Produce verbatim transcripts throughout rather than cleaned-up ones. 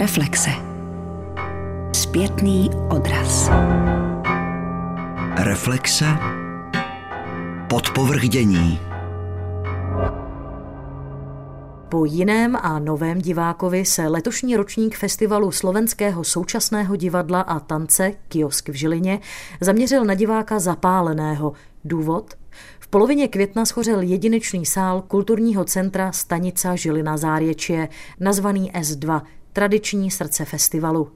Reflexe. Zpětný odraz. Reflexe. Podpovrchdění. Po jiném a novém divákovi se letošní ročník festivalu Slovenského současného divadla a tance Kiosk v Žilině zaměřil na diváka zapáleného. Důvod? V polovině května shořel jedinečný sál kulturního centra Stanica Žilina Záriečie, nazvaný es dva, tradiční srdce festivalu.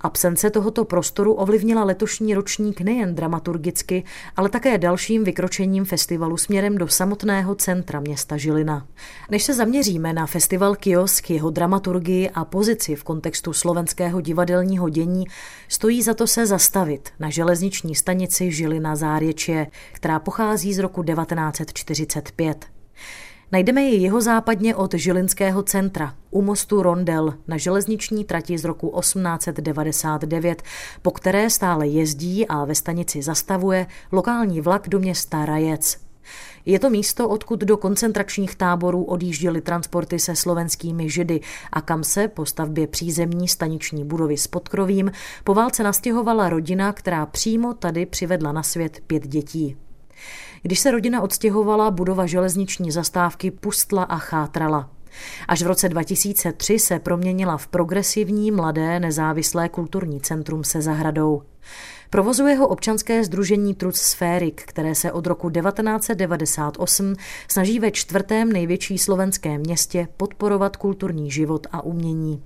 Absence tohoto prostoru ovlivnila letošní ročník nejen dramaturgicky, ale také dalším vykročením festivalu směrem do samotného centra města Žilina. Než se zaměříme na festival Kiosk, jeho dramaturgii a pozici v kontextu slovenského divadelního dění, stojí za to se zastavit na železniční stanici Žilina Záriečie, která pochází z roku devatenáct set čtyřicet pět. Najdeme ji jihozápadně od Žilinského centra, u mostu Rondel na železniční trati z roku osmnáct set devadesát devět, po které stále jezdí a ve stanici zastavuje lokální vlak do města Rajec. Je to místo, odkud do koncentračních táborů odjížděly transporty se slovenskými Židy a kam se po stavbě přízemní staniční budovy s podkrovím po válce nastěhovala rodina, která přímo tady přivedla na svět pět dětí. Když se rodina odstěhovala, budova železniční zastávky pustla a chátrala. Až v roce dva tisíce tři se proměnila v progresivní, mladé, nezávislé kulturní centrum se zahradou. Provozuje ho občanské sdružení Truc Sférik, které se od roku devatenáct set devadesát osm snaží ve čtvrtém největší slovenském městě podporovat kulturní život a umění.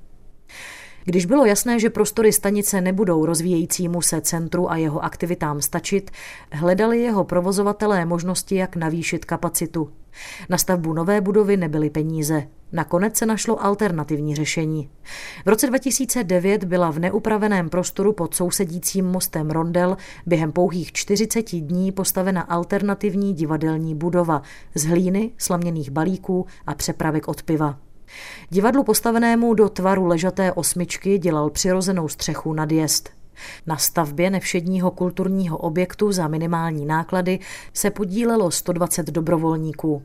Když bylo jasné, že prostory stanice nebudou rozvíjejícímu se centru a jeho aktivitám stačit, hledali jeho provozovatelé možnosti, jak navýšit kapacitu. Na stavbu nové budovy nebyly peníze. Nakonec se našlo alternativní řešení. V roce dva tisíce devět byla v neupraveném prostoru pod sousedícím mostem Rondel během pouhých čtyřicet dní postavena alternativní divadelní budova z hlíny, slaměných balíků a přepravek od piva. Divadlu postavenému do tvaru ležaté osmičky dělal přirozenou střechu nadjezd. Na stavbě nevšedního kulturního objektu za minimální náklady se podílelo sto dvacet dobrovolníků.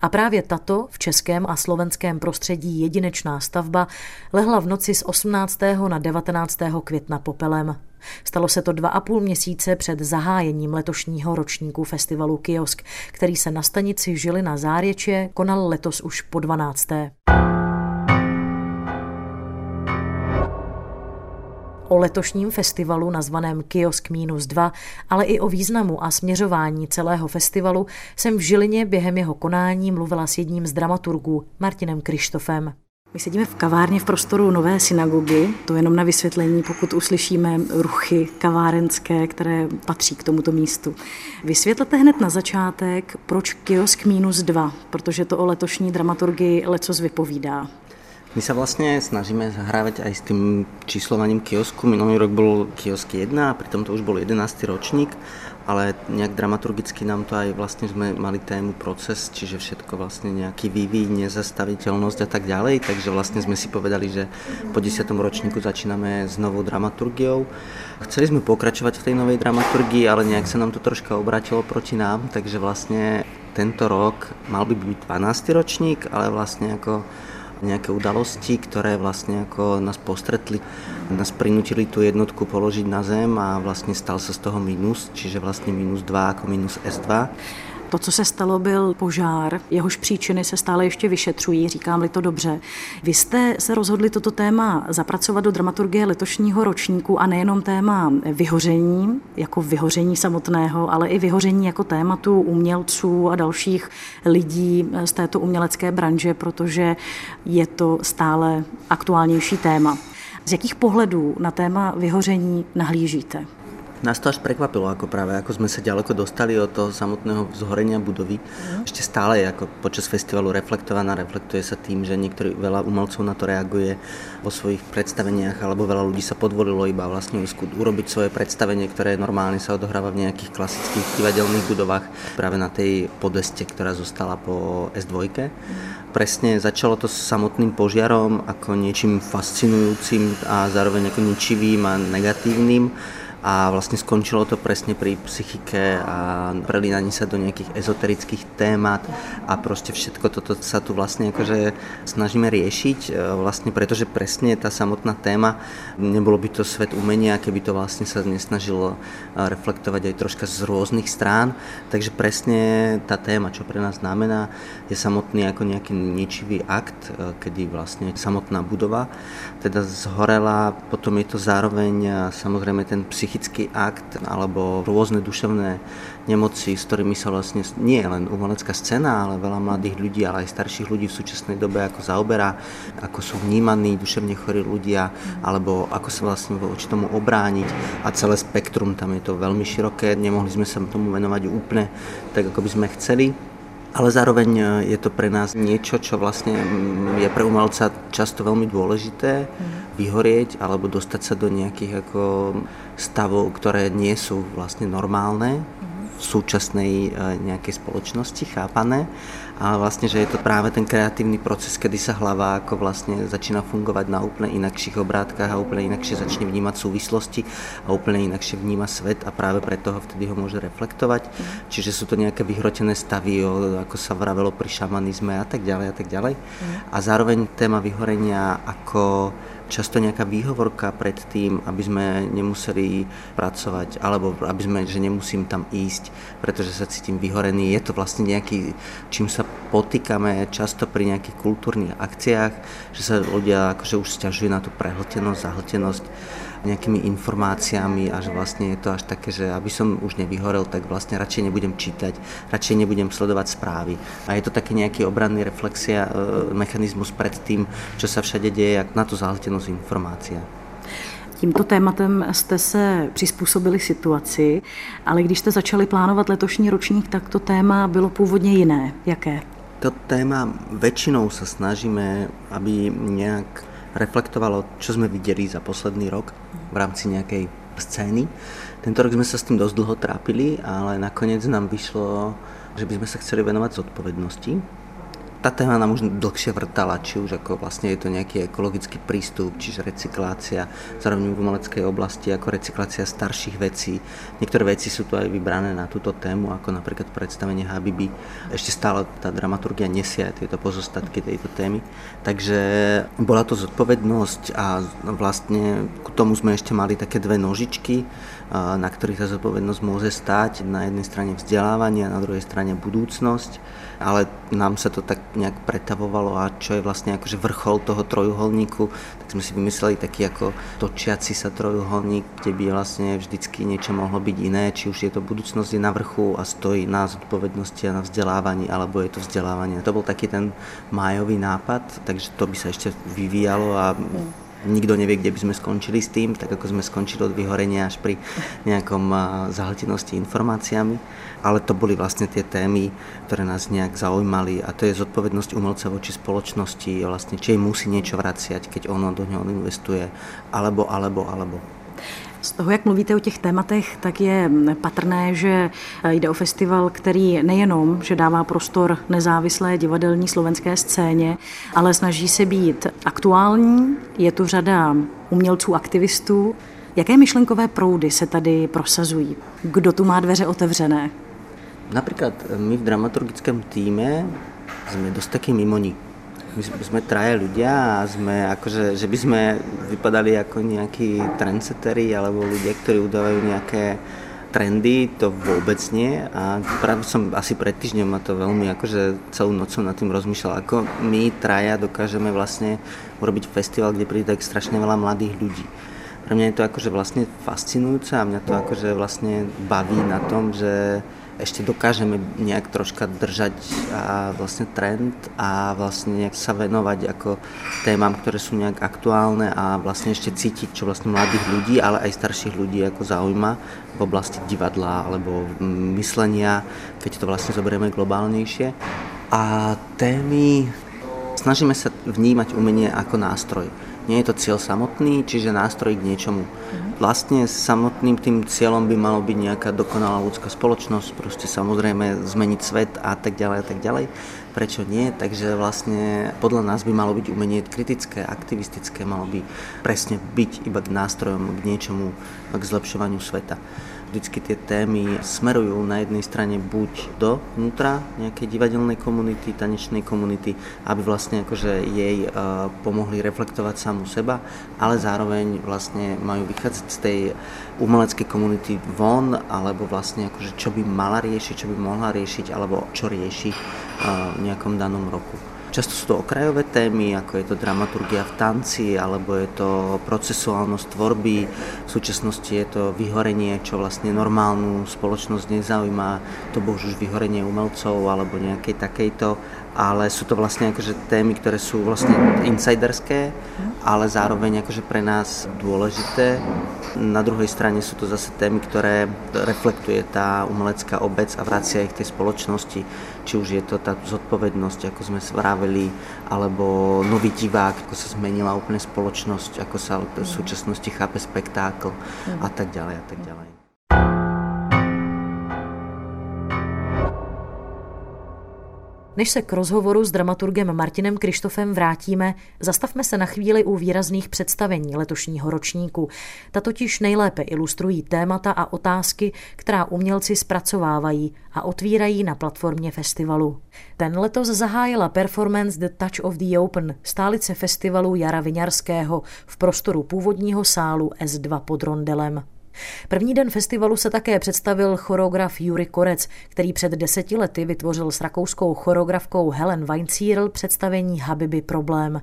A právě tato v českém a slovenském prostředí jedinečná stavba lehla v noci z osmnáctého na devatenáctého května popelem. Stalo se to dva a půl měsíce před zahájením letošního ročníku festivalu Kiosk, který se na stanici Žilina Záriečie konal letos už po dvanácté. O letošním festivalu nazvaném Kiosk minus dva, ale i o významu a směřování celého festivalu jsem v Žilině během jeho konání mluvila s jedním z dramaturgů, Martinem Krištofem. My sedíme v kavárně v prostoru nové synagogy, to jenom na vysvětlení, pokud uslyšíme ruchy kavárenské, které patří k tomuto místu. Vysvětlete hned na začátek, proč Kiosk minus dva, protože to o letošní dramaturgii lecos vypovídá. My sa vlastne snažíme zahrávať aj s tým číslovaním kiosku. Minulý rok bol kiosk jedna a pritom to už bol jedenásty ročník, ale nejak dramaturgicky nám to aj vlastne sme mali tému proces, čiže všetko vlastne nejaký vývoj, nezastaviteľnosť a tak ďalej, takže vlastne sme si povedali, že po desiatom ročníku začíname s novou dramaturgiou. Chceli sme pokračovať v tej novej dramaturgii, ale nejak sa nám to troška obrátilo proti nám, takže vlastne tento rok mal by byť dvanásty ročník, ale vlastne ako nejaké udalosti, ktoré vlastne ako nás postretli, nás prinútili tú jednotku položiť na zem a vlastne stal sa z toho minus, čiže vlastne minus dva ako minus es dva. To, co se stalo, byl požár, jehož příčiny se stále ještě vyšetřují, říkám-li to dobře. Vy jste se rozhodli toto téma zapracovat do dramaturgie letošního ročníku a nejenom téma vyhoření, jako vyhoření samotného, ale i vyhoření jako tématu umělců a dalších lidí z této umělecké branže, protože je to stále aktuálnější téma. Z jakých pohledů na téma vyhoření nahlížíte? Nás to až prekvapilo, ako práve, ako sme sa ďaleko dostali od toho samotného zhorenia budovy. Ešte stále je ako počas festivalu reflektovaná, reflektuje sa tým, že niektorí veľa umelcov na to reaguje vo svojich predstaveniach, alebo veľa ľudí sa podvolilo iba vlastne urobiť svoje predstavenie, ktoré normálne sa odohráva v nejakých klasických divadelných budovách, práve na tej podeste, ktorá zostala po es dva. Presne začalo to s samotným požiarom, ako niečím fascinujúcim a zároveň ako ničivým a negatívnym. a vlastně skončilo to presne pri psychike a prelínanie sa do nejakých ezoterických témat a prostě všetko toto sa tu vlastne akože snažíme riešiť, vlastne pretože presne tá samotná téma, nebolo by to svet umenia, keby to vlastne sa nesnažilo reflektovať aj troška z rôznych strán, takže presne tá téma, čo pre nás znamená, je samotný ako nejaký ničivý akt, kedy vlastne samotná budova teda zhorela, potom je to zároveň samozrejme ten psychický akt alebo rôzne duševné nemoci, s ktorými sa vlastne nie len umelecká scéna, ale veľa mladých ľudí, ale aj starších ľudí v súčasnej dobe ako zaoberá, ako sú vnímaní duševne chorí ľudia, alebo ako sa vlastne voči tomu obrániť a celé spektrum, tam je to veľmi široké, nemohli sme sa tomu venovať úplne tak, ako by sme chceli. Ale zároveň je to pre nás niečo, čo vlastne je pre umelca často veľmi dôležité vyhorieť alebo dostať sa do nejakých ako stavov, ktoré nie sú vlastne normálne v súčasnej nejakej spoločnosti chápané. Ale vlastne, že je to práve ten kreatívny proces, kedy sa hlava ako vlastne začína fungovať na úplne inakších obrátkach a úplne inakšie začne vnímať súvislosti a úplne inakšie vníma svet a práve preto ho vtedy ho môže reflektovať. Čiže sú to nejaké vyhrotené stavy, ako sa vravelo pri šamanizme a tak ďalej a tak ďalej. A zároveň téma vyhorenia ako často nejaká výhovorka pred tým, aby sme nemuseli pracovať alebo aby sme, že nemusím tam ísť, pretože sa cítim vyhorený. Je to vlastne nejaký, čím sa potýkame často pri nejakých kultúrnych akciách, že sa ľudia akože už sťažujú na tú prehltenosť, zahltenosť nejakými informáciami a že vlastne je to až také, že aby som už nevyhorel, tak vlastne radšej nebudem čítať, radšej nebudem sledovať správy. A je to taký nejaký obranný reflexia, mechanismus pred tým, čo sa všade deje, jak na tú zahltenosť informácia. Tímto tématem jste se přizpůsobili situaci, ale když jste začali plánovat letošní ročník, tak to téma bylo původně jiné. Jaké? To téma většinou se snažíme, aby nějak reflektovalo, co jsme viděli za poslední rok v rámci nějaké scény. Tento rok jsme se s tím dost dlouho trápili, ale nakonec nám vyšlo, že bychom se chtěli věnovat zodpovědnosti. Ta téma nám už dlhšie vrtala, či už ako vlastne je to nejaký ekologický prístup, čiže recyklácia, zároveň v umeleckej oblasti ako recyklácia starších vecí. Niektoré veci sú tu aj vybrané na túto tému, ako napríklad predstavenie Habibi. Ešte stále tá dramaturgia nesie aj tieto pozostatky tejto témy. Takže bola to zodpovednosť a vlastne k tomu sme ešte mali také dve nožičky, na ktorých tá zodpovednosť môže stáť. Na jednej strane vzdelávanie, na druhej strane budúcnosť, ale nám sa to tak nějak pretavovalo a čo je vlastně jakože vrchol toho trojuholníku, tak jsme si vymysleli taky jako točiaci sa trojuholník, kde by vlastně vždycky něco mohlo být jiné, či už je to budoucnost je na vrchu a stojí na zodpovědnosti a na vzdělávání, alebo je to vzdělávání. To byl taky ten májový nápad, takže to by se ještě vyvíjalo a nikdo neví, kde by jsme skončili s tím, tak jako jsme skončili od vyhorení až pri nějakom zahltenosti informáciami, ale to byly vlastně ty témy, které nás nějak zaujímaly a to je zodpovědnost umělce voči společnosti, vlastně či musí něco vracet, keď ono do něho investuje, alebo alebo alebo. Z toho, jak mluvíte o těch tématech, tak je patrné, že jde o festival, který nejenom, že dává prostor nezávislé divadelní slovenské scéně, ale snaží se být aktuální, je tu řada umělců, aktivistů. Jaké myšlenkové proudy se tady prosazují? Kdo tu má dveře otevřené? Například my v dramaturgickém týme jsme dost taky mimoní. My jsme traje ľudia a jsme akože, že by sme vypadali jako nějaký trendsetteri alebo ľudia, ktorí udávajú nějaké trendy, to vôbec nie a práve som asi pred týždňom ma to veľmi akože celú nocou nad tým rozmýšľal, ako my traja dokážeme vlastne urobiť festival, kde príde tak strašne veľa mladých ľudí. Pre mňa je to akože vlastne fascinujúce a mňa to akože vlastne baví na tom, že ještě dokážeme nějak troška držať a vlastně trend a vlastně nějak sa venovať jako témam, které jsou nějak aktuálne a vlastně ještě cítit, čo vlastně mladých ľudí, ale aj starších ľudí jako zaujíma v oblasti divadla alebo myslenia, keď to vlastně zobereme globálnejšie. A témy snažíme sa vnímať umenie ako nástroj. Nie je to cieľ samotný, čiže nástroj k niečomu. Vlastne samotným tým cieľom by malo byť nejaká dokonalá ľudská spoločnosť, proste samozrejme zmeniť svet a tak ďalej a tak ďalej. Prečo nie? Takže vlastne podľa nás by malo byť umenie kritické, aktivistické, malo by presne byť iba nástrojom k niečomu, k zlepšovaniu sveta. Vždycky tie témy smerujú na jednej strane buď do vnútra nejakej divadelnej komunity, tanečnej komunity, aby vlastne akože jej pomohli reflektovať samu seba, ale zároveň vlastne majú vychádzať z tej umeleckej komunity von, alebo vlastne akože čo by mala riešiť, čo by mohla riešiť, alebo čo rieši v nejakom danom roku. Často sú to okrajové témy, ako je to dramaturgia v tanci, alebo je to procesuálnosť tvorby. V súčasnosti je to vyhorenie, čo vlastne normálnu spoločnosť nezaujíma. To bolo už vyhorenie umelcov alebo nejakej takejto. Ale sú to vlastne akože témy, ktoré sú vlastne insiderské, ale zároveň akože pre nás dôležité. Na druhej strane sú to zase témy, ktoré reflektuje tá umelecká obec a vracia ich tej spoločnosti. Či už je to tá zodpovednosť, ako sme vraveli, alebo nový divák, ako sa zmenila úplne spoločnosť, ako sa v súčasnosti chápe spektákl a tak ďalej a tak ďalej. Než se k rozhovoru s dramaturgem Martinem Krištofem vrátíme, zastavme se na chvíli u výrazných představení letošního ročníku. Ta totiž nejlépe ilustrují témata a otázky, která umělci zpracovávají a otvírají na platformě festivalu. Ten letos zahájila performance The Touch of the Open, stálice festivalu Jara Viňarského v prostoru původního sálu es dva pod Rondelem. První den festivalu se také představil choreograf Jurij Korec, který před deseti lety vytvořil s rakouskou choreografkou Helen Weinzierl představení Habibi Problém.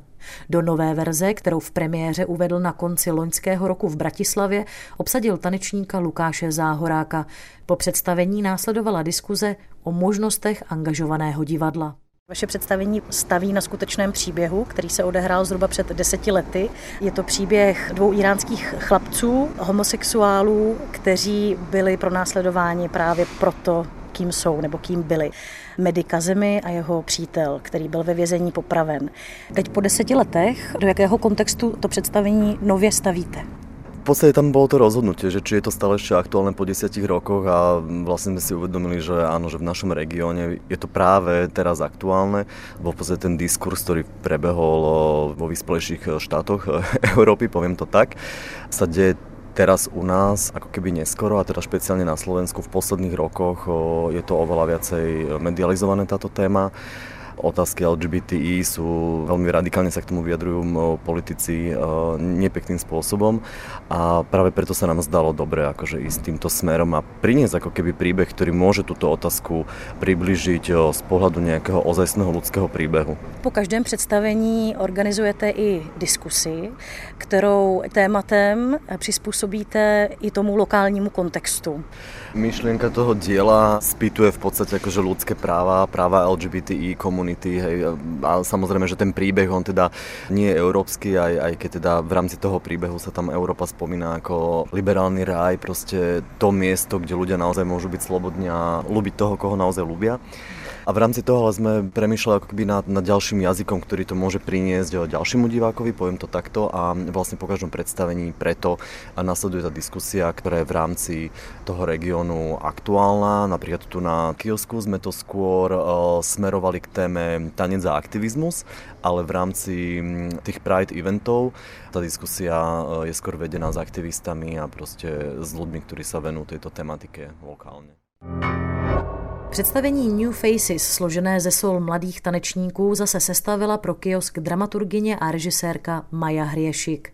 Do nové verze, kterou v premiéře uvedl na konci loňského roku v Bratislavě, obsadil tanečníka Lukáše Záhoráka. Po představení následovala diskuze o možnostech angažovaného divadla. Vaše představení staví na skutečném příběhu, který se odehrál zhruba před deseti lety. Je to příběh dvou íránských chlapců, homosexuálů, kteří byli pronásledováni právě proto, kým jsou nebo kým byli. Mehdi Kazemi a jeho přítel, který byl ve vězení popraven. Teď po deseti letech, do jakého kontextu to představení nově stavíte? V podstate tam bolo to rozhodnutie, že či je to stále ešte aktuálne po desiatich rokoch a vlastne sme si uvedomili, že áno, že v našom regióne je to práve teraz aktuálne, lebo v podstate ten diskurs, ktorý prebehol vo vyspelejších štátoch Európy, poviem to tak, sa deje teraz u nás ako keby neskoro a teda špeciálne na Slovensku v posledných rokoch je to oveľa viacej medializované táto téma. Otázky el gé bé té í sú veľmi radikálne, sa k tomu vyjadrujú politici nepekným spôsobom a práve preto sa nám zdalo dobre akože ísť týmto smerom a priniesť ako keby príbeh, ktorý môže túto otázku priblížiť z pohľadu nejakého ozajstného ľudského príbehu. Po každém představení organizujete i diskusi, ktorou tématem přizpůsobíte i tomu lokálnímu kontextu. Myšlienka toho diela spýtuje v podstate akože ľudské práva, práva el gé bé té í komunity. Hej. A samozrejme, že ten príbeh, on teda nie je európsky, aj, aj keď teda v rámci toho príbehu sa tam Európa spomína ako liberálny ráj, proste to miesto, kde ľudia naozaj môžu byť slobodní a ľúbiť toho, koho naozaj ľúbia. A v rámci toho ale sme premýšľali ako keby nad, nad ďalším jazykom, ktorý to môže priniesť ďalšiemu divákovi, poviem to takto, a vlastne po každom predstavení preto a nasleduje tá diskusia, ktorá je v rámci toho regiónu aktuálna. Napríklad tu na kiosku sme to skôr uh, smerovali k téme tanec a aktivizmus, ale v rámci tých Pride eventov tá diskusia uh, je skôr vedená s aktivistami a proste s ľuďmi, ktorí sa venujú tejto tematike lokálne. Představení New Faces, složené ze sol mladých tanečníků, zase sestavila pro kiosk dramaturgyně a režisérka Maja Hriešik.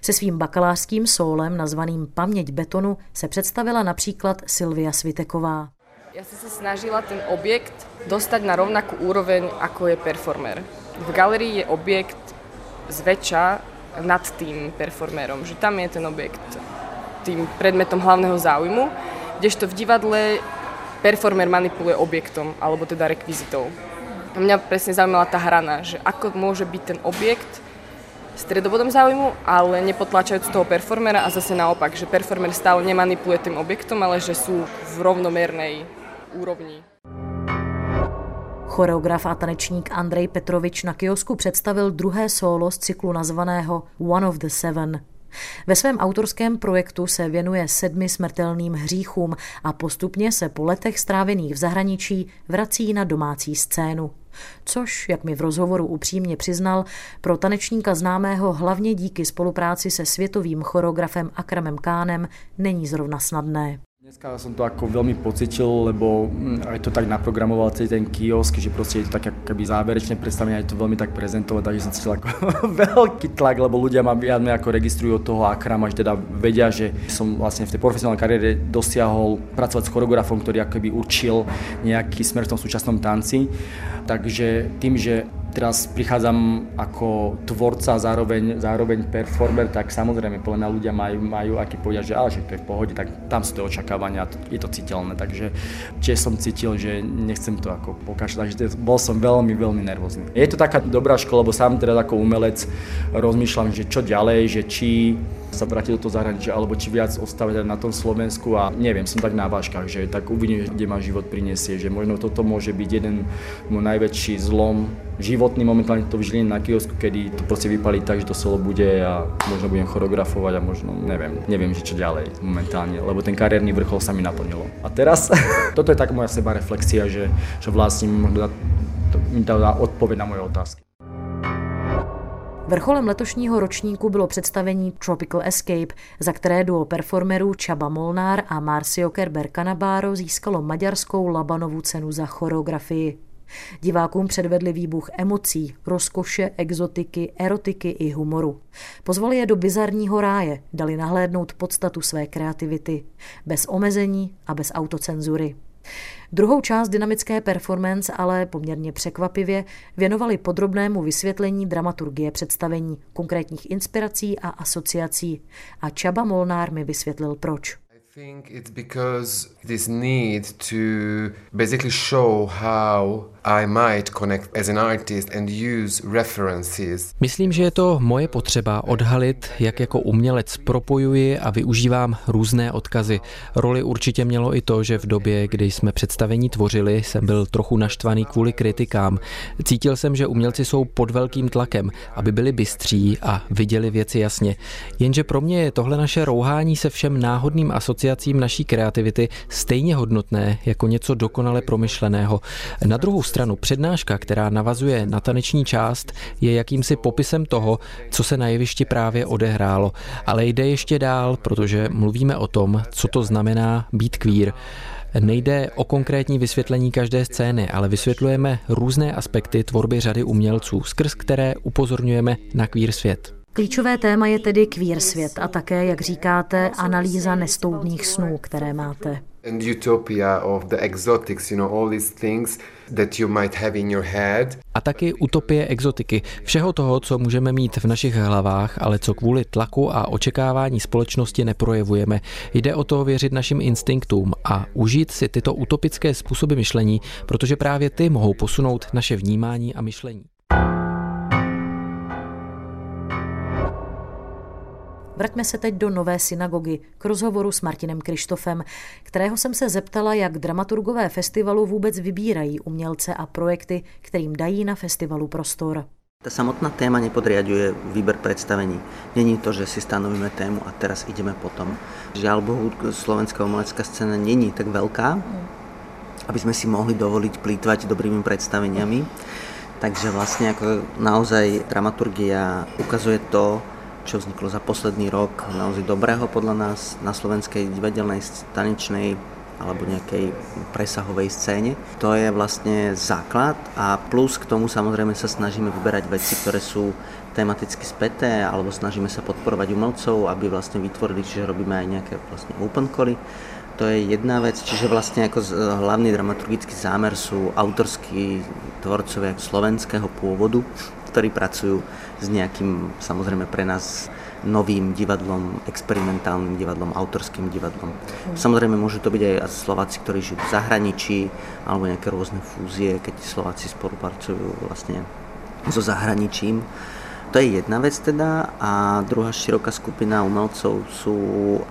Se svým bakalářským sólem nazvaným Paměť betonu se představila například Silvia Sviteková. Já jsem se snažila ten objekt dostat na rovnakou úroveň, jako je performer. V galerii je objekt zväčša nad tým performerom, že tam je ten objekt tým predmetom hlavného záujmu, kdežto v divadle performer manipuluje objektom, alebo teda rekvizitou. A mňa presne zaujímala tá hrana, že ako môže byť ten objekt stredobodom záujmu, ale nepotlačajúc toho performera a zase naopak, že performer stále nemanipuluje tým objektom, ale že sú v rovnomernej úrovni. Choreograf a tanečník Andrej Petrovič na kiosku představil druhé sólo z cyklu nazvaného One of the Seven. Ve svém autorském projektu se věnuje sedmi smrtelným hříchům a postupně se po letech strávených v zahraničí vrací na domácí scénu. Což, jak mi v rozhovoru upřímně přiznal, pro tanečníka známého hlavně díky spolupráci se světovým choreografem Akramem Khanem není zrovna snadné. Dneska som to ako veľmi pocitil, lebo aj to tak naprogramoval celý ten kiosk, že proste je to tak akoby záverečné predstavenie, aj to veľmi tak prezentovať, takže som cítil ako veľký tlak, lebo ľudia ma viadme ako registrujú od toho Akrama, že teda vedia, že som vlastne v tej profesionálnej kariére dosiahol pracovať s choreografom, ktorý akoby určil nejaký smer v tom súčasnom tanci, takže tým, že teraz prichádzam ako tvorca, zároveň, zároveň performer, tak samozrejme plná ľudia majú, majú aký povedať, že ale že to je v pohode, tak tam sú to očakávania, je to citeľné, takže tiež som cítil, že nechcem to ako pokašľať, takže bol som veľmi, veľmi nervózny. Je to taká dobrá škola, lebo sám teraz ako umelec rozmýšľam, že čo ďalej, že či sa vrátiť do toho zahraničia, alebo či viac ostávať na tom Slovensku a neviem, som tak na vážkach, že tak uvidím, kde ma život prinesie, že možno toto môže byť jeden môj najväčší zlom životný, momentálne to v Žiline na kiosku, kedy to proste vypalí tak, že to solo bude a možno budem choreografovať a možno neviem, neviem, že čo ďalej momentálne, lebo ten kariérny vrchol sa mi naplnilo. A teraz, toto je tak moja seba reflexia, že, že vlastne mi to dá odpoveď na moje otázky. Vrcholem letošního ročníku bylo představení Tropical Escape, za které duo performerů Csaba Molnár a Marcio Kerber Canavaro získalo maďarskou Labanovu cenu za choreografii. Divákům předvedli výbuch emocí, rozkoše, exotiky, erotiky i humoru. Pozvali je do bizarního ráje, dali nahlédnout podstatu své kreativity, bez omezení a bez autocenzury. Druhou část dynamické performance ale poměrně překvapivě věnovali podrobnému vysvětlení dramaturgie představení, konkrétních inspirací a asociací. A Csaba Molnár mi vysvětlil proč. I think it's because this need to basically show how I might connect as an artist and use references. Myslím, že je to moje potřeba odhalit, jak jako umělec propojuji a využívám různé odkazy. Roli určitě mělo i to, že v době, kdy jsme představení tvořili, jsem byl trochu naštvaný kvůli kritikám. Cítil jsem, že umělci jsou pod velkým tlakem, aby byli bystří a viděli věci jasně. Jenže pro mě je tohle naše rouhání se všem náhodným asociacím naší kreativity stejně hodnotné jako něco dokonale promyšleného. Na druhou stranu přednáška, která navazuje na taneční část, je jakýmsi popisem toho, co se na jevišti právě odehrálo. Ale jde ještě dál, protože mluvíme o tom, co to znamená být queer. Nejde o konkrétní vysvětlení každé scény, ale vysvětlujeme různé aspekty tvorby řady umělců, skrz které upozorňujeme na queer svět. Klíčové téma je tedy queer svět a také, jak říkáte, analýza nestoudných snů, které máte. A taky utopie exotiky, všeho toho, co můžeme mít v našich hlavách, ale co kvůli tlaku a očekávání společnosti neprojevujeme. Jde o to věřit našim instinktům a užít si tyto utopické způsoby myšlení, protože právě ty mohou posunout naše vnímání a myšlení. Vraťme se teď do Nové synagogy k rozhovoru s Martinem Krištofem, kterého jsem se zeptala, jak dramaturgové festivalu vůbec vybírají umělce a projekty, kterým dají na festivalu prostor. Ta samotná téma nepodriaduje výber představení. Není to, že si stanovíme tému a teraz ideme potom. Žiaľ bohu, slovenská umelecká scéna není tak velká, aby jsme si mohli dovolit plýtvať dobrými představeniami. Takže vlastně jako naozaj dramaturgia ukazuje to, čo vzniklo za posledný rok, naozaj dobrého podľa nás na slovenskej divadelnej, tanečnej alebo nejakej presahovej scéne. To je vlastne základ a plus k tomu samozrejme sa snažíme vyberať veci, ktoré sú tematicky späté alebo snažíme sa podporovať umelcov, aby vlastne vytvorili, čiže robíme aj nejaké vlastne open cally. To je jedna vec, čiže vlastne ako hlavný dramaturgický zámer sú autorskí tvorcovia slovenského pôvodu, ktorí pracujú s nejakým, samozrejme pre nás, novým divadlom, experimentálnym divadlom, autorským divadlom. Samozrejme môžu to byť aj Slováci, ktorí žijú v zahraničí, alebo nejaké rôzne fúzie, keď Slováci spolupracujú vlastne so zahraničím. To je jedna vec teda a druhá široká skupina umelcov sú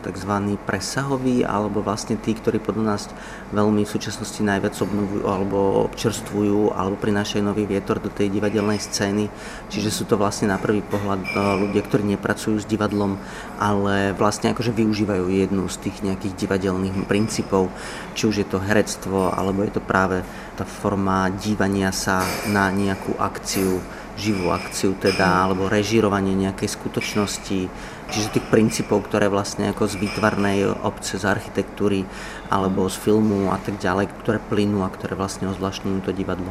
tzv. Presahoví alebo vlastne tí, ktorí podľa nás veľmi v súčasnosti najviac obnovujú alebo občerstvujú alebo prinášajú nový vietor do tej divadelnej scény. Čiže sú to vlastne na prvý pohľad ľudia, ktorí nepracujú s divadlom, ale vlastne akože využívajú jednu z tých nejakých divadelných princípov, či už je to herectvo alebo je to práve tá forma dívania sa na nejakú akciu, živú akciu teda, alebo režírovanie nejakej skutočnosti, čiže tých princípov, ktoré vlastne ako z výtvarnej obce, z architektúry alebo z filmu a tak ďalej, ktoré plynú a ktoré vlastne ozvláštňujú to divadlo.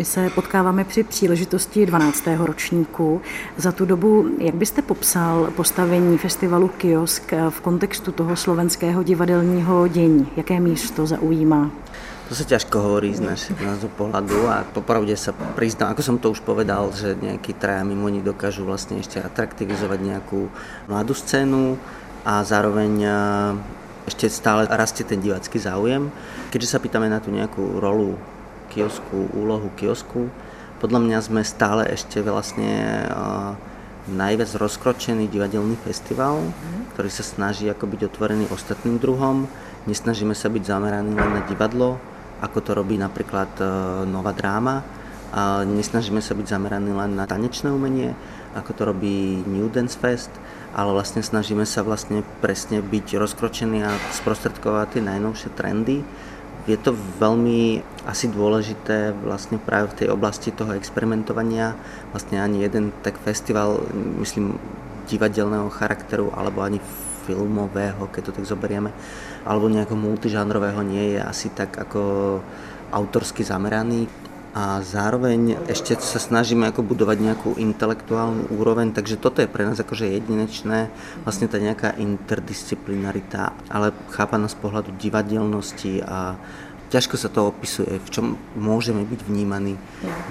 My se potkáváme při příležitosti dvanáctého ročníku. Za tu dobu, jak byste popsal postavení festivalu Kiosk v kontextu toho slovenského divadelního dění? Jaké místo zaujímá? To sa ťažko hovorí z nášho pohľadu a popravde sa priznám, ako som to už povedal, že nejakí traja mimo ní dokážu vlastne ešte atraktivizovať nejakú mladú scénu a zároveň ešte stále rastie ten divácky záujem. Keďže sa pýtame na tú nejakú rolu kiosku, úlohu kiosku, podľa mňa sme stále ešte vlastne najviac rozkročený divadelný festival, ktorý sa snaží ako byť otvorený ostatným druhom. Nesnažíme sa byť zameraní len na divadlo, ako to robí napríklad nová dráma. A nesnažíme sa byť zameraní len na tanečné umenie, ako to robí New Dance Fest, ale vlastne snažíme sa vlastne presne byť rozkročení a sprostredkovať tie najnovšie trendy. Je to veľmi asi dôležité vlastne práve v tej oblasti toho experimentovania. Vlastne ani jeden tak festival, myslím, divadelného charakteru alebo ani filmového, keď to tak zoberieme, alebo nejakého multižánrového nie je asi tak ako autorsky zameraný. A zároveň ešte sa snažíme ako budovať nejakú intelektuálnu úroveň, takže toto je pre nás akože jedinečné, vlastne tá nejaká interdisciplinarita, ale chápaná z pohľadu divadelnosti a ťažko sa to opisuje, v čom môžeme byť vnímaní,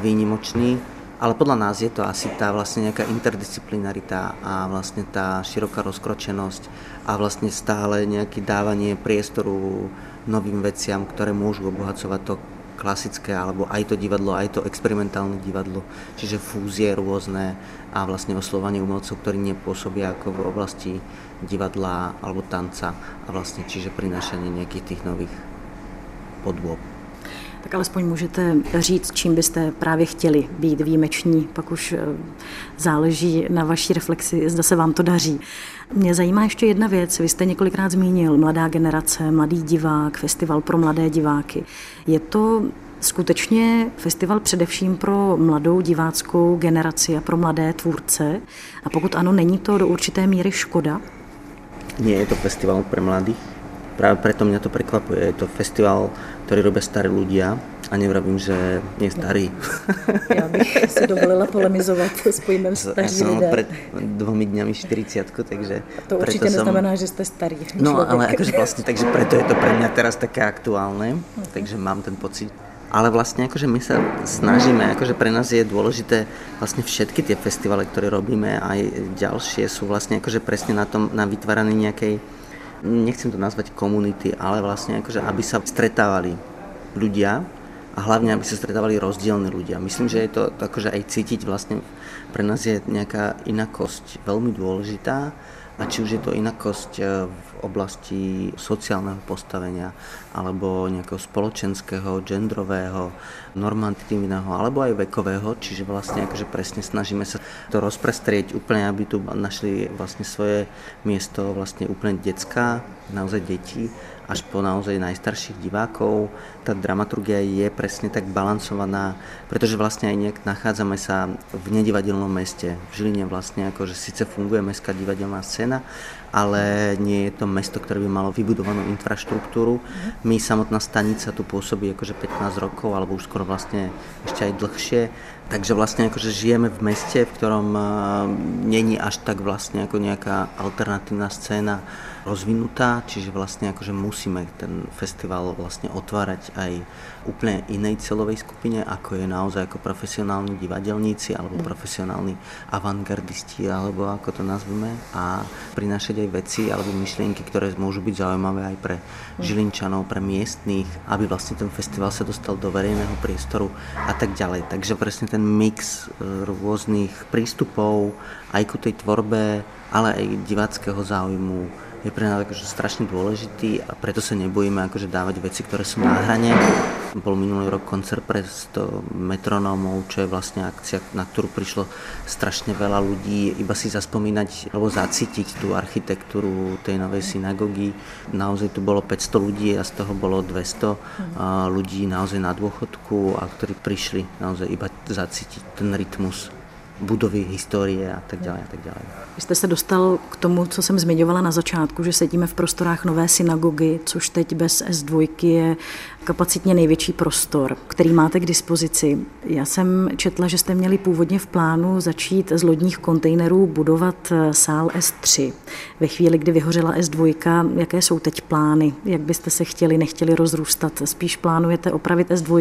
výnimoční. Ale podľa nás je to asi tá vlastne nejaká interdisciplinarita a vlastne tá široká rozkročenosť a vlastne stále nejaké dávanie priestoru novým veciam, ktoré môžu obohacovať to klasické alebo aj to divadlo, aj to experimentálne divadlo. Čiže fúzie rôzne a vlastne oslovanie umelcov, ktorí nepôsobia ako v oblasti divadla alebo tanca a vlastne čiže prinášanie nejakých tých nových podôb. Tak alespoň můžete říct, čím byste právě chtěli být výjimeční, pak už záleží na vaší reflexi, zda se vám to daří. Mě zajímá ještě jedna věc, vy jste několikrát zmínil mladá generace, mladý divák, festival pro mladé diváky. Je to skutečně festival především pro mladou diváckou generaci a pro mladé tvůrce? A pokud ano, není to do určité míry škoda? Nie, je to festival pro mladých. Práve preto mňa to prekvapuje. Je to festival, ktorý robia starí ľudia a nevravím, že nie starý. Ja bych si dovolila polemizovať s pojmem starí ľudia. Ja som pred dvomi dňami štyridsať, takže... To určite neznamená, som... že ste starý človek. No, ale akože vlastne, takže preto je to pre mňa teraz také aktuálne, mhm. takže mám ten pocit. Ale vlastne akože my sa snažíme, akože pre nás je dôležité vlastne všetky tie festivale, ktoré robíme, aj ďalšie sú vlastne akože presne na tom, na vytváraní nejakej, nechcem to nazvať komunity, ale vlastne akože, aby sa stretávali ľudia a hlavne, aby sa stretávali rozdielni ľudia. Myslím, že je to, to akože aj cítiť vlastne, pre nás je nejaká inakosť veľmi dôležitá a či už je to inakosť v oblasti sociálneho postavenia alebo nejakého spoločenského, genderového, normatívneho alebo aj vekového, čiže vlastne akože presne snažíme sa to rozprestrieť úplne, aby tu našli vlastne svoje miesto vlastne úplne detská, naozaj deti, až po naozaj najstarších divákov. Tá dramaturgia je presne tak balancovaná, pretože vlastne aj nejak nachádzame sa v nedivadelnom meste. V Žiline vlastne akože síce funguje mestská divadelná scéna, ale nie je to mesto, ktoré by malo vybudovanú infraštruktúru. My, samotná stanica tu pôsobí akože pätnásť rokov, alebo už skoro vlastne ešte aj dlhšie. Takže vlastne akože žijeme v meste, v ktorom není až tak vlastne ako nejaká alternatívna scéna rozvinutá, čiže vlastne akože musíme ten festival vlastne otvárať aj úplne inej celovej skupine, ako je naozaj ako profesionálni divadelníci alebo profesionálni avantgardisti, alebo ako to nazveme, a prinášať aj veci alebo myšlienky, ktoré môžu byť zaujímavé aj pre Žilinčanov, pre miestnych, aby vlastne ten festival sa dostal do verejného priestoru a tak ďalej. Takže presne ten ten mix rôznych prístupov aj ku tej tvorbe, ale aj diváckého záujmu je pre nás akože strašne dôležitý a preto sa nebojíme akože dávať veci, ktoré sú na hrane. Bol minulý rok koncert pre sto metronómov, čo je vlastne akcia, na ktorú prišlo strašne veľa ľudí. Iba si zaspomínať alebo zacítiť tú architektúru tej novej synagógy. Naozaj tu bolo päťsto ľudí a z toho bolo dvesto ľudí naozaj na dôchodku, a ktorí prišli naozaj iba zacítiť ten rytmus budovy, historie a tak dále, a tak dále. Vy jste se dostal k tomu, co jsem zmiňovala na začátku, že sedíme v prostorách nové synagogy, což teď bez es dva je kapacitně největší prostor, který máte k dispozici. Já jsem četla, že jste měli původně v plánu začít z lodních kontejnerů budovat sál es tři. Ve chvíli, kdy vyhořela es dva, jaké jsou teď plány? Jak byste se chtěli, nechtěli rozrůstat? Spíš plánujete opravit es dva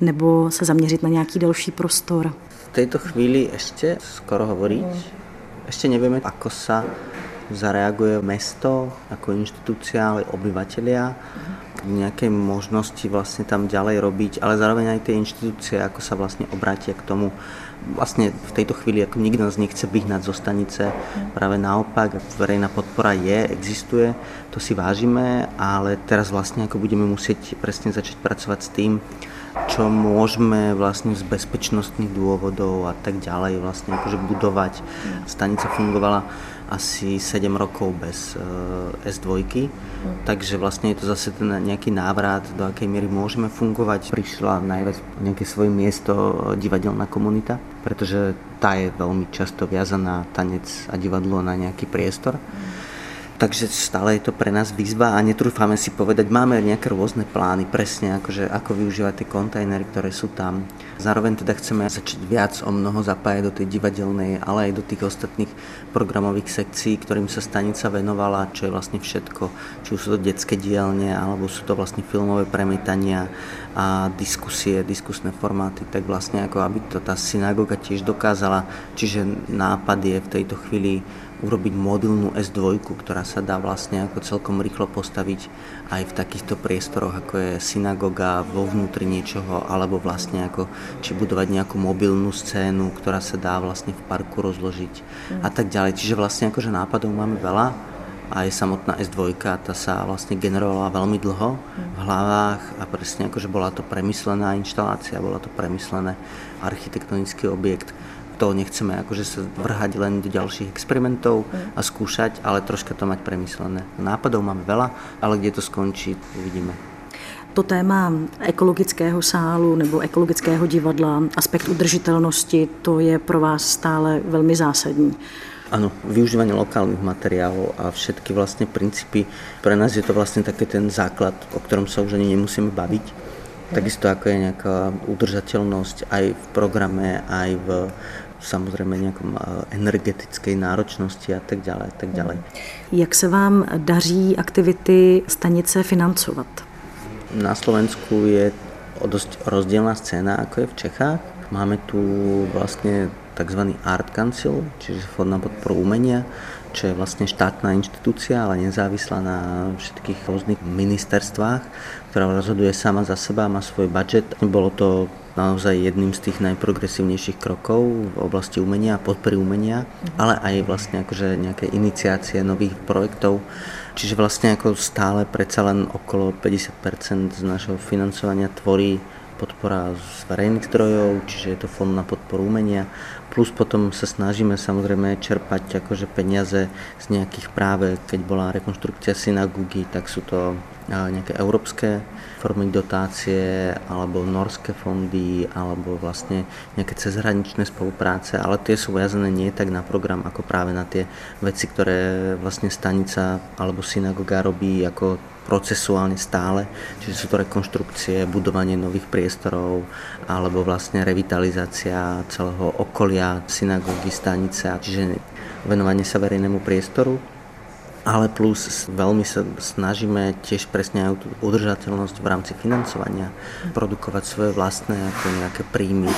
nebo se zaměřit na nějaký další prostor? V tejto chvíli ešte skoro hovoriť. Ešte nevieme, ako sa zareaguje mesto, ako inštitúcia, ale obyvatelia, k nejakej možnosti vlastne tam ďalej robiť, ale zároveň aj tie inštitúcie, ako sa vlastne obrátia k tomu. Vlastne v tejto chvíli ako nikto z nich chce vyhnať zo stanice, práve naopak, verejná podpora je, existuje, to si vážime, ale teraz vlastne ako budeme musieť presne začať pracovať s tým, čo môžeme vlastne z bezpečnostných dôvodov a tak ďalej vlastne akože budovať. Stanica fungovala asi sedem rokov bez es dva, takže vlastne je to zase ten nejaký návrat, do akej miery môžeme fungovať. Prišla najviac nejaké svoje miesto divadelná komunita, pretože tá je veľmi často viazaná tanec a divadlo na nejaký priestor. Takže stále je to pre nás výzva a netrúfame si povedať, máme nejaké rôzne plány presne, akože ako využívať tie kontajnery, ktoré sú tam. Zároveň teda chceme začať viac o mnoho zapájať do tej divadelnej, ale aj do tých ostatných programových sekcií, ktorým sa stanica venovala, čo je vlastne všetko. Či už sú to detské dielne, alebo sú to vlastne filmové premietania a diskusie, diskusné formáty, tak vlastne ako aby to tá synagóga tiež dokázala. Čiže nápad je v tejto chvíli urobiť mobilnú es dva, ktorá sa dá vlastne ako celkom rýchlo postaviť aj v takýchto priestoroch, ako je synagoga, vo vnútri niečoho, alebo vlastne ako či budovať nejakú mobilnú scénu, ktorá sa dá vlastne v parku rozložiť a tak ďalej. Čiže vlastne akože nápadov máme veľa a je samotná es dva, tá sa vlastne generovala veľmi dlho v hlavách a presne akože bola to premyslená inštalácia, bola to premyslené architektonický objekt. To nechceme akože sa vrhať len do ďalších experimentov a skúšať, ale troška to mať premyslené. Nápadov máme veľa, ale kde to skončí, uvidíme. To téma ekologického sálu nebo ekologického divadla, aspekt udržitelnosti, to je pro vás stále veľmi zásadní. Áno, využívanie lokálnych materiálov a všetky vlastne princípy. Pre nás je to vlastne taký ten základ, o ktorom sa už ani nemusíme baviť. Takisto ako je nejaká udržateľnosť aj v programe, aj v samozřejmě nějakou energetické náročnosti a tak dále, a tak dále. Jak se vám daří aktivity stanice financovat? Na Slovensku je dost rozdílná scéna, jako je v Čechách. Máme tu vlastně takzvaný Art Council, čiže Fond na podporu umenia, čo je vlastne štátna inštitúcia, ale nezávislá na všetkých rôznych ministerstvách, ktorá rozhoduje sama za seba, má svoj budžet. Bolo to naozaj jedným z tých najprogresívnejších krokov v oblasti umenia, podpory umenia, ale aj vlastne akože nejaké iniciácie nových projektov. Čiže vlastne ako stále predsa len okolo päťdesiat percent z našeho financovania tvorí podpora z verejných zdrojov, čiže je to Fond na podporu umenia. Plus potom sa snažíme samozrejme čerpať akože peniaze z nejakých práve, keď bola rekonštrukcia synagógy, tak sú to nejaké európske formy dotácie, alebo norské fondy, alebo vlastne nejaké cezhraničné spolupráce, ale tie sú viazané nie tak na program, ako práve na tie veci, ktoré vlastne stanica alebo synagóga robí ako procesuálne stále, čiže sú to rekonštrukcie, budovanie nových priestorov alebo vlastne revitalizácia celého okolia, synagógy, stanice, čiže venovanie sa verejnému priestoru. Ale plus veľmi sa snažíme tiež presne aj udržateľnosť v rámci financovania, produkovať svoje vlastné ako nejaké príjmy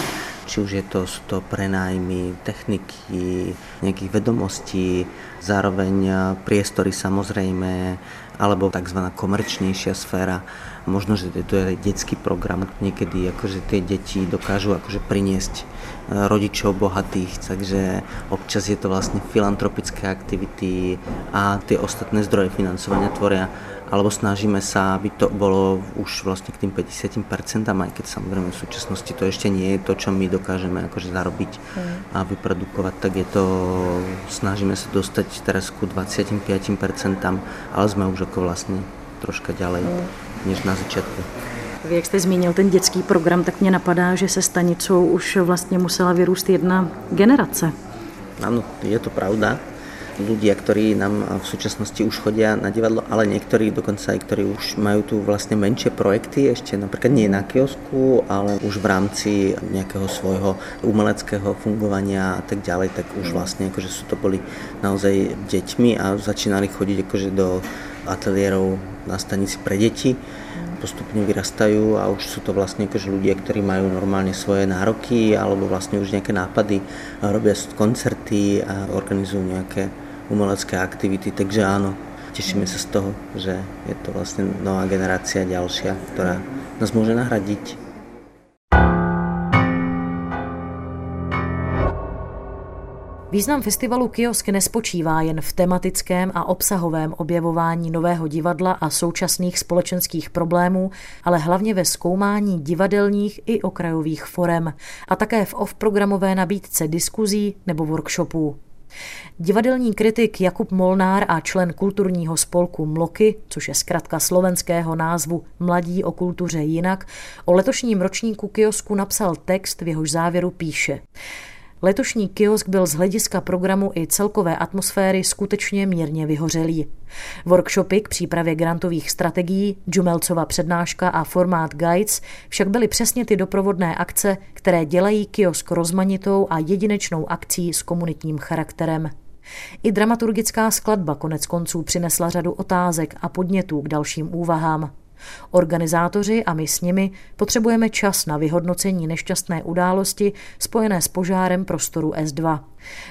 Či už je to sto prenájmy, techniky, nejakých vedomostí, zároveň priestory samozrejme, alebo tzv. Komerčnejšia sféra. Možno, že to je detský program, niekedy akože tie deti dokážu akože priniesť rodičov bohatých, takže občas je to vlastne filantropické aktivity a tie ostatné zdroje financovania tvoria, alebo snažíme sa, aby to bolo už vlastne k tým päťdesiat percent, aj keď samozrejme v súčasnosti to ešte nie je to, čo my dokážeme akože zarobiť a vyprodukovať, tak je to, snažíme sa dostať teraz ku dvadsaťpäť percent, ale sme už jako vlastně troška ďalej, než na začátku. Jak jste zmínil ten dětský program, tak mě napadá, že se stanicou už vlastně musela vyrůst jedna generace. Ano, je to pravda. Ľudia, ktorí nám v súčasnosti už chodia na divadlo, ale niektorí dokonca aj, ktorí už majú tu vlastne menšie projekty, ešte napríklad nie na kiosku, ale už v rámci nejakého svojho umeleckého fungovania a tak ďalej, tak už vlastne akože sú to boli naozaj deťmi a začínali chodiť akože do ateliérov na stanici pre deti. Postupne vyrastajú a už sú to vlastne akože ľudia, ktorí majú normálne svoje nároky alebo vlastne už nejaké nápady, robia koncerty a organizujú nejaké umelecké aktivity, takže áno, tešíme sa z toho, že je to vlastne nová generácia ďalšia, ktorá nás môže nahradiť. Význam festivalu Kiosk nespočívá jen v tematickém a obsahovém objevování nového divadla a současných společenských problémů, ale hlavně ve zkoumání divadelních i okrajových forem a také v off-programové nabídce diskuzí nebo workshopů. Divadelní kritik Jakub Molnár a člen kulturního spolku Mloky, což je zkratka slovenského názvu Mladí o kultuře jinak, o letošním ročníku Kiosku napsal text, v jehož závěru píše: Letošní Kiosk byl z hlediska programu i celkové atmosféry skutečně mírně vyhořelý. Workshopy k přípravě grantových strategií, Džumelcova přednáška a formát Guides však byly přesně ty doprovodné akce, které dělají Kiosk rozmanitou a jedinečnou akcí s komunitním charakterem. I dramaturgická skladba koneckonců přinesla řadu otázek a podnětů k dalším úvahám. Organizátoři a my s nimi potřebujeme čas na vyhodnocení nešťastné události spojené s požárem prostoru es dva.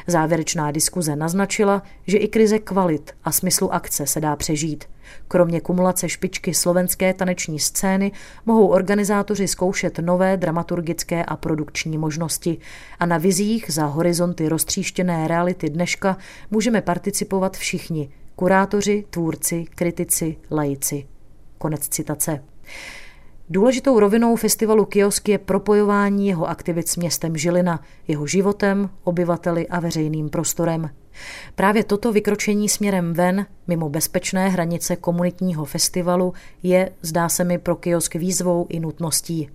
Závěrečná diskuze naznačila, že i krize kvalit a smyslu akce se dá přežít. Kromě kumulace špičky slovenské taneční scény mohou organizátoři zkoušet nové dramaturgické a produkční možnosti a na vizích za horizonty roztříštěné reality dneška můžeme participovat všichni – kurátoři, tvůrci, kritici, laici. Konec citace. Důležitou rovinou festivalu Kiosk je propojování jeho aktivit s městem Žilina, jeho životem, obyvateli a veřejným prostorem. Právě toto vykročení směrem ven, mimo bezpečné hranice komunitního festivalu, je, zdá se mi, pro Kiosk výzvou i nutností.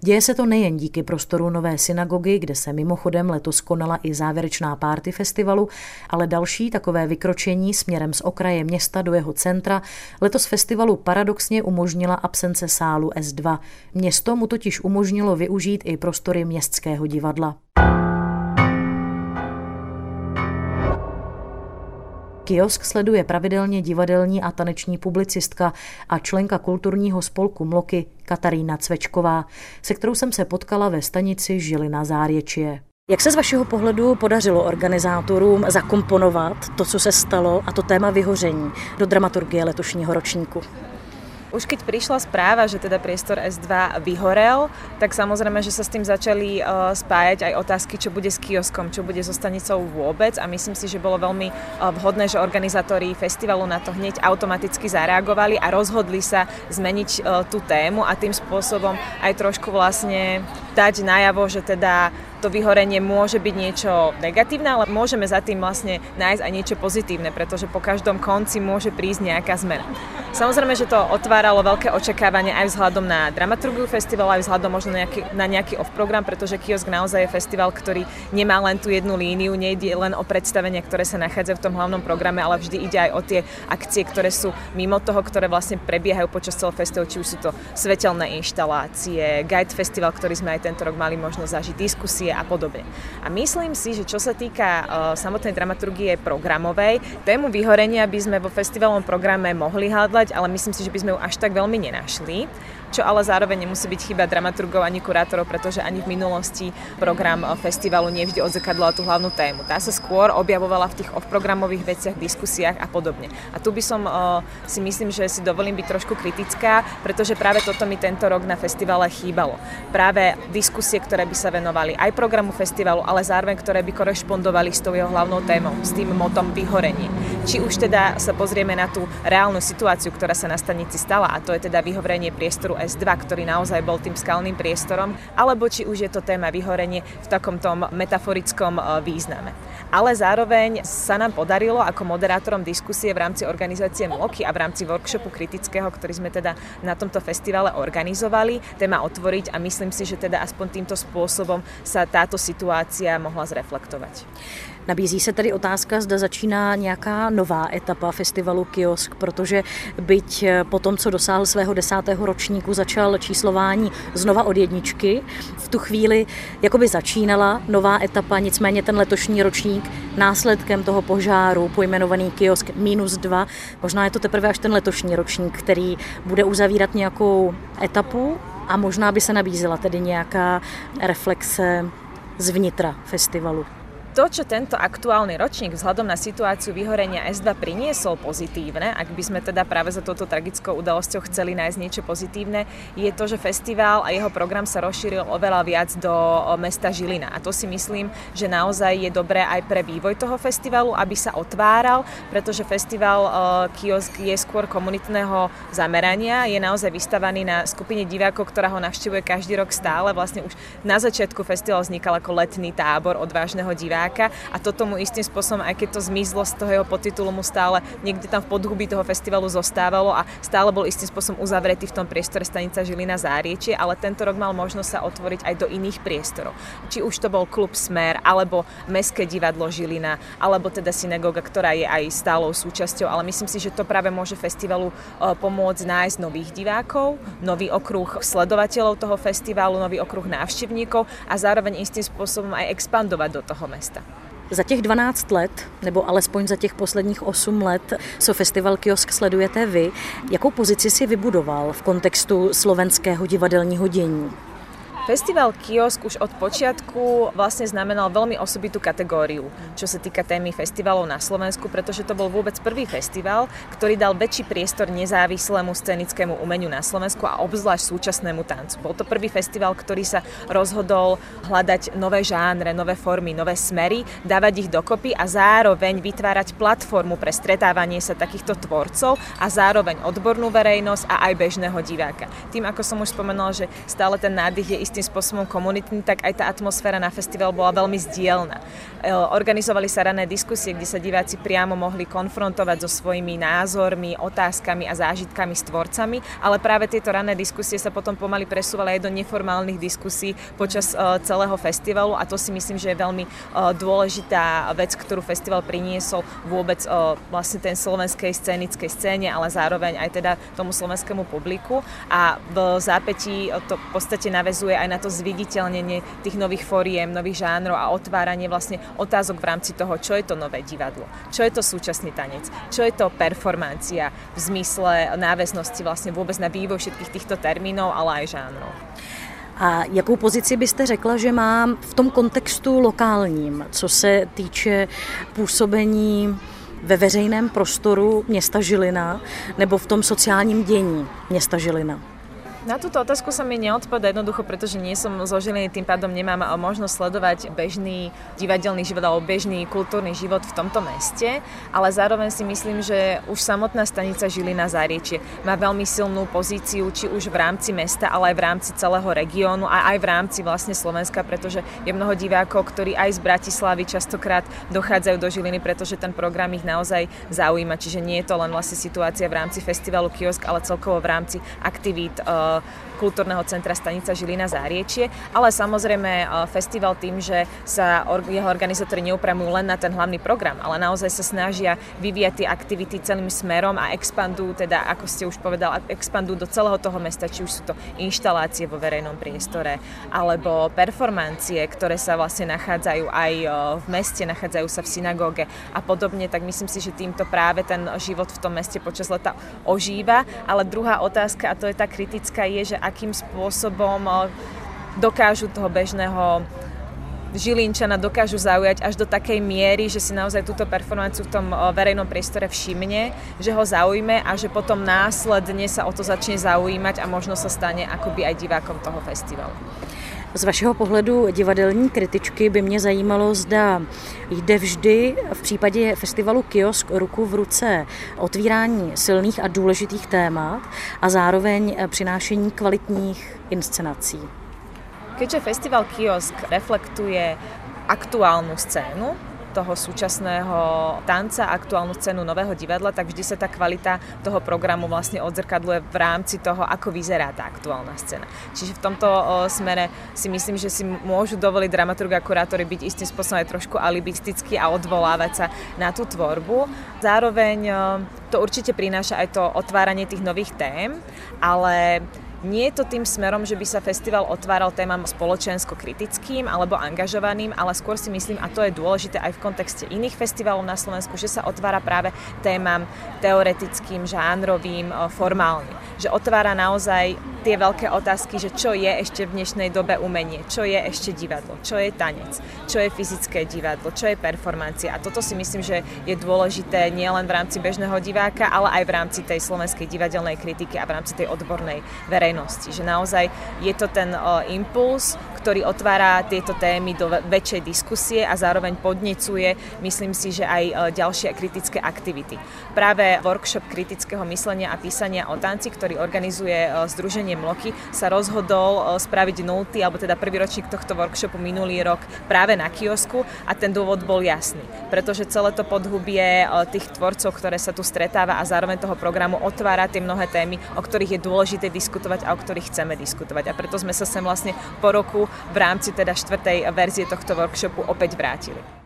Děje se to nejen díky prostoru nové synagogy, kde se mimochodem letos konala i závěrečná párty festivalu, ale další takové vykročení směrem z okraje města do jeho centra letos festivalu paradoxně umožnila absence sálu es dva. Město mu totiž umožnilo využít i prostory městského divadla. Kiosk sleduje pravidelně divadelní a taneční publicistka a členka kulturního spolku Mloky Katarína Cvečková, se kterou jsem se potkala ve stanici Žilina Zářečie. Jak se z vašeho pohledu podařilo organizátorům zakomponovat to, co se stalo, a to téma vyhoření do dramaturgie letošního ročníku? Už keď prišla správa, že teda priestor es dva vyhorel, tak samozrejme, že sa s tým začali spájať aj otázky, čo bude s kioskom, čo bude so stanicou vôbec, a myslím si, že bolo veľmi vhodné, že organizátori festivalu na to hneď automaticky zareagovali a rozhodli sa zmeniť tú tému a tým spôsobom aj trošku vlastne dať najavo, že teda to vyhorenie môže byť niečo negatívne, ale môžeme za tým vlastne nájsť aj niečo pozitívne, pretože po každom konci môže prísť nejaká zmena. Samozrejme, že to otvára veľké očakávanie aj vzhľadom na dramaturgiu festivalu, aj vzhľadom možno na nejaký, na nejaký off-program, pretože Kiosk naozaj je festival, ktorý nemá len tú jednu líniu, nejde len o predstavenia, ktoré sa nachádzajú v tom hlavnom programe, ale vždy ide aj o tie akcie, ktoré sú mimo toho, ktoré vlastne prebiehajú počas celého festivalu, či už sú to svetelné inštalácie, guide festival, ktorý sme aj tento rok mali možnosť zažiť, diskusie a podobne. A myslím si, že čo sa týka uh, samotnej dramaturgie programovej, tému vyhorenia by sme vo festivalovom programe mohli hádať, ale myslím si, že by sme ju až tak veľmi nenašli. čo ale zároveň nemusí byť chyba dramaturgov ani kurátorov, pretože ani v minulosti program festivalu nevždy odzrkadloval tú hlavnú tému. Tá sa skôr objavovala v tých off-programových veciach, diskusiách a podobne. A tu by som si myslím, že si dovolím byť trošku kritická, pretože práve toto mi tento rok na festivale chýbalo. Práve diskusie, ktoré by sa venovali aj programu festivalu, ale zároveň ktoré by korešpondovali s tou jeho hlavnou témou, s tým motom vyhorení. Či už teda sa pozrieme na tú reálnu situáciu, ktorá sa na stanici stala, a to je teda vyhorenie priestoru es dva, ktorý naozaj bol tým skalným priestorom, alebo či už je to téma vyhorenie v takomto metaforickom význame. Ale zároveň sa nám podarilo ako moderátorom diskusie v rámci organizácie Mloky a v rámci workshopu kritického, ktorý sme teda na tomto festivale organizovali, téma otvoriť a myslím si, že teda aspoň týmto spôsobom sa táto situácia mohla zreflektovať. Nabízí se tedy otázka, zda začíná nějaká nová etapa festivalu Kiosk, protože byť po tom, co dosáhl svého desátého ročníku, začal číslování znova od jedničky. V tu chvíli jakoby začínala nová etapa, nicméně ten letošní ročník následkem toho požáru, pojmenovaný Kiosk minus dva, možná je to teprve až ten letošní ročník, který bude uzavírat nějakou etapu a možná by se nabízela tedy nějaká reflexe zvnitra festivalu. To, čo tento aktuálny ročník vzhľadom na situáciu vyhorenia es dva priniesol pozitívne, ak by sme teda práve za touto tragickou udalosťou chceli nájsť niečo pozitívne, je to, že festival a jeho program sa rozšíril oveľa viac do mesta Žilina. A to si myslím, že naozaj je dobré aj pre vývoj toho festivalu, aby sa otváral, pretože festival Kiosk je skôr komunitného zamerania, je naozaj vystavaný na skupine divákov, ktorá ho navštevuje každý rok stále. Vlastne už na začiatku festival vznikal ako letný tábor odvážneho diváka. A to tomu istým spôsobom, aj keď to zmizlo z toho jeho podtitulu, mu stále niekde tam v podhubí toho festivalu zostávalo a stále bol istým spôsobom uzavretý v tom priestore stanica Žilina Záriečie, ale tento rok mal možnosť sa otvoriť aj do iných priestorov. Či už to bol klub Smer, alebo Mestské divadlo Žilina, alebo teda synagoga, ktorá je aj stálou súčasťou, ale myslím si, že to práve môže festivalu pomôcť nájsť nových divákov, nový okruh sledovateľov toho festivalu, nový okruh návštevníkov a zároveň istým spôsobom aj expandovať do toho mesta. Za těch dvanáct let, nebo alespoň za těch posledních osm let, co festival Kiosk sledujete vy, jakou pozici si vybudoval v kontextu slovenského divadelního dění? Festival Kiosk už od počiatku vlastne znamenal veľmi osobitú kategóriu, čo sa týka témy festivalov na Slovensku, pretože to bol vôbec prvý festival, ktorý dal väčší priestor nezávislému scenickému umeniu na Slovensku a obzvlášť súčasnému tancu. Bol to prvý festival, ktorý sa rozhodol hľadať nové žánre, nové formy, nové smery, dávať ich dokopy a zároveň vytvárať platformu pre stretávanie sa takýchto tvorcov a zároveň odbornú verejnosť a aj bežného diváka. Tým, ako som už spomenul, že stále ten nádych je tým spôsobom komunitný, tak aj tá atmosféra na festival bola veľmi zdielna. Organizovali sa rané diskusie, kde sa diváci priamo mohli konfrontovať so svojimi názormi, otázkami a zážitkami s tvorcami, ale práve tieto rané diskusie sa potom pomaly presúvali aj do neformálnych diskusí počas celého festivalu a to si myslím, že je veľmi dôležitá vec, ktorú festival priniesol vôbec vlastne ten slovenskej scénickej scéne, ale zároveň aj teda tomu slovenskému publiku a v zápätí to v podstate naväzuje aj na to zviditeľnenie tých nových foriem, nových žánrov a otváranie vlastne otázok v rámci toho, čo je to nové divadlo, čo je to súčasný tanec, čo je to performancia v zmysle náväznosti vlastne vôbec na vývoj všetkých týchto termínov, ale aj žánrov. A jakou pozici byste řekla, že má v tom kontextu lokálním, co se týče působení ve veřejném prostoru města Žilina nebo v tom sociálním dění města Žilina? Na túto otázku sa mi neodpovedá jednoducho, pretože nie som zo Žiliny, tým pádom nemám možnosť sledovať bežný divadelný život alebo bežný kultúrny život v tomto meste, ale zároveň si myslím, že už samotná stanica Žilina Záriečie má veľmi silnú pozíciu, či už v rámci mesta, ale aj v rámci celého regiónu a aj v rámci vlastne Slovenska, pretože je mnoho divákov, ktorí aj z Bratislavy častokrát dochádzajú do Žiliny, pretože ten program ich naozaj zaujíma, čiže nie je to len vlastne situácia v rámci festivalu Kiosk, ale celkovo v rámci aktivít kultúrneho centra stanica Žilina Záriečie, ale samozrejme festival tým, že sa jeho organizátori neupramujú len na ten hlavný program, ale naozaj sa snažia vyvíjať tie aktivity celým smerom a expandujú, teda ako ste už povedal, expandujú do celého toho mesta, či už sú to inštalácie vo verejnom priestore, alebo performancie, ktoré sa vlastne nachádzajú aj v meste, nachádzajú sa v synagóge a podobne, tak myslím si, že týmto práve ten život v tom meste počas leta ožíva, ale druhá otázka, a to je tá kritická otázka je, že akým spôsobom dokážu toho bežného Žilinčana dokážu zaujať až do takej miery, že si naozaj túto performáciu v tom verejnom priestore všimne, že ho zaujme a že potom následne sa o to začne zaujímať a možno sa stane akoby aj divákom toho festivalu. Z vašeho pohledu divadelní kritičky by mě zajímalo, zda jde vždy v případě festivalu Kiosk ruku v ruce otvírání silných a důležitých témat a zároveň přinášení kvalitních inscenací. Keďže festival Kiosk reflektuje aktuálnu scénu toho súčasného tanca, aktuálnu scénu nového divadla, tak vždy sa tá kvalita toho programu vlastne odzrkadluje v rámci toho, ako vyzerá tá aktuálna scéna. Čiže v tomto smere si myslím, že si môžu dovoliť dramaturg a kurátori byť istým spôsobom aj trošku alibistický a odvolávať sa na tú tvorbu. Zároveň to určite prináša aj to otváranie tých nových tém, ale nie je to tým smerom, že by sa festival otváral témam spoločensko-kritickým alebo angažovaným, ale skôr si myslím, a to je dôležité aj v kontexte iných festivalov na Slovensku, že sa otvára práve témam teoretickým, žánrovým, formálnym. Že otvára naozaj tie veľké otázky, že čo je ešte v dnešnej dobe umenie, čo je ešte divadlo, čo je tanec, čo je fyzické divadlo, čo je performancia. A toto si myslím, že je dôležité nielen v rámci bežného diváka, ale aj v rámci tej slovenskej divadelnej kritiky a v rámci tej odbornej verej nosti, že naozaj je to ten uh, impuls, ktorý otvára tieto témy do väčšej diskusie a zároveň podnecuje, myslím si, že aj uh, ďalšie kritické aktivity. Práve workshop kritického myslenia a písania o tanci, ktorý organizuje uh, Združenie Mloky, sa rozhodol uh, spraviť nulty, alebo teda prvý ročník tohto workshopu minulý rok práve na Kiosku a ten dôvod bol jasný, pretože celé to podhubie uh, tých tvorcov, ktoré sa tu stretáva a zároveň toho programu otvára tie mnohé témy, o ktorých je dôležité diskutovať a o ktorých chceme diskutovať. A preto sme sa sem vlastne po roku v rámci teda štvrtej verzie tohto workshopu opäť vrátili.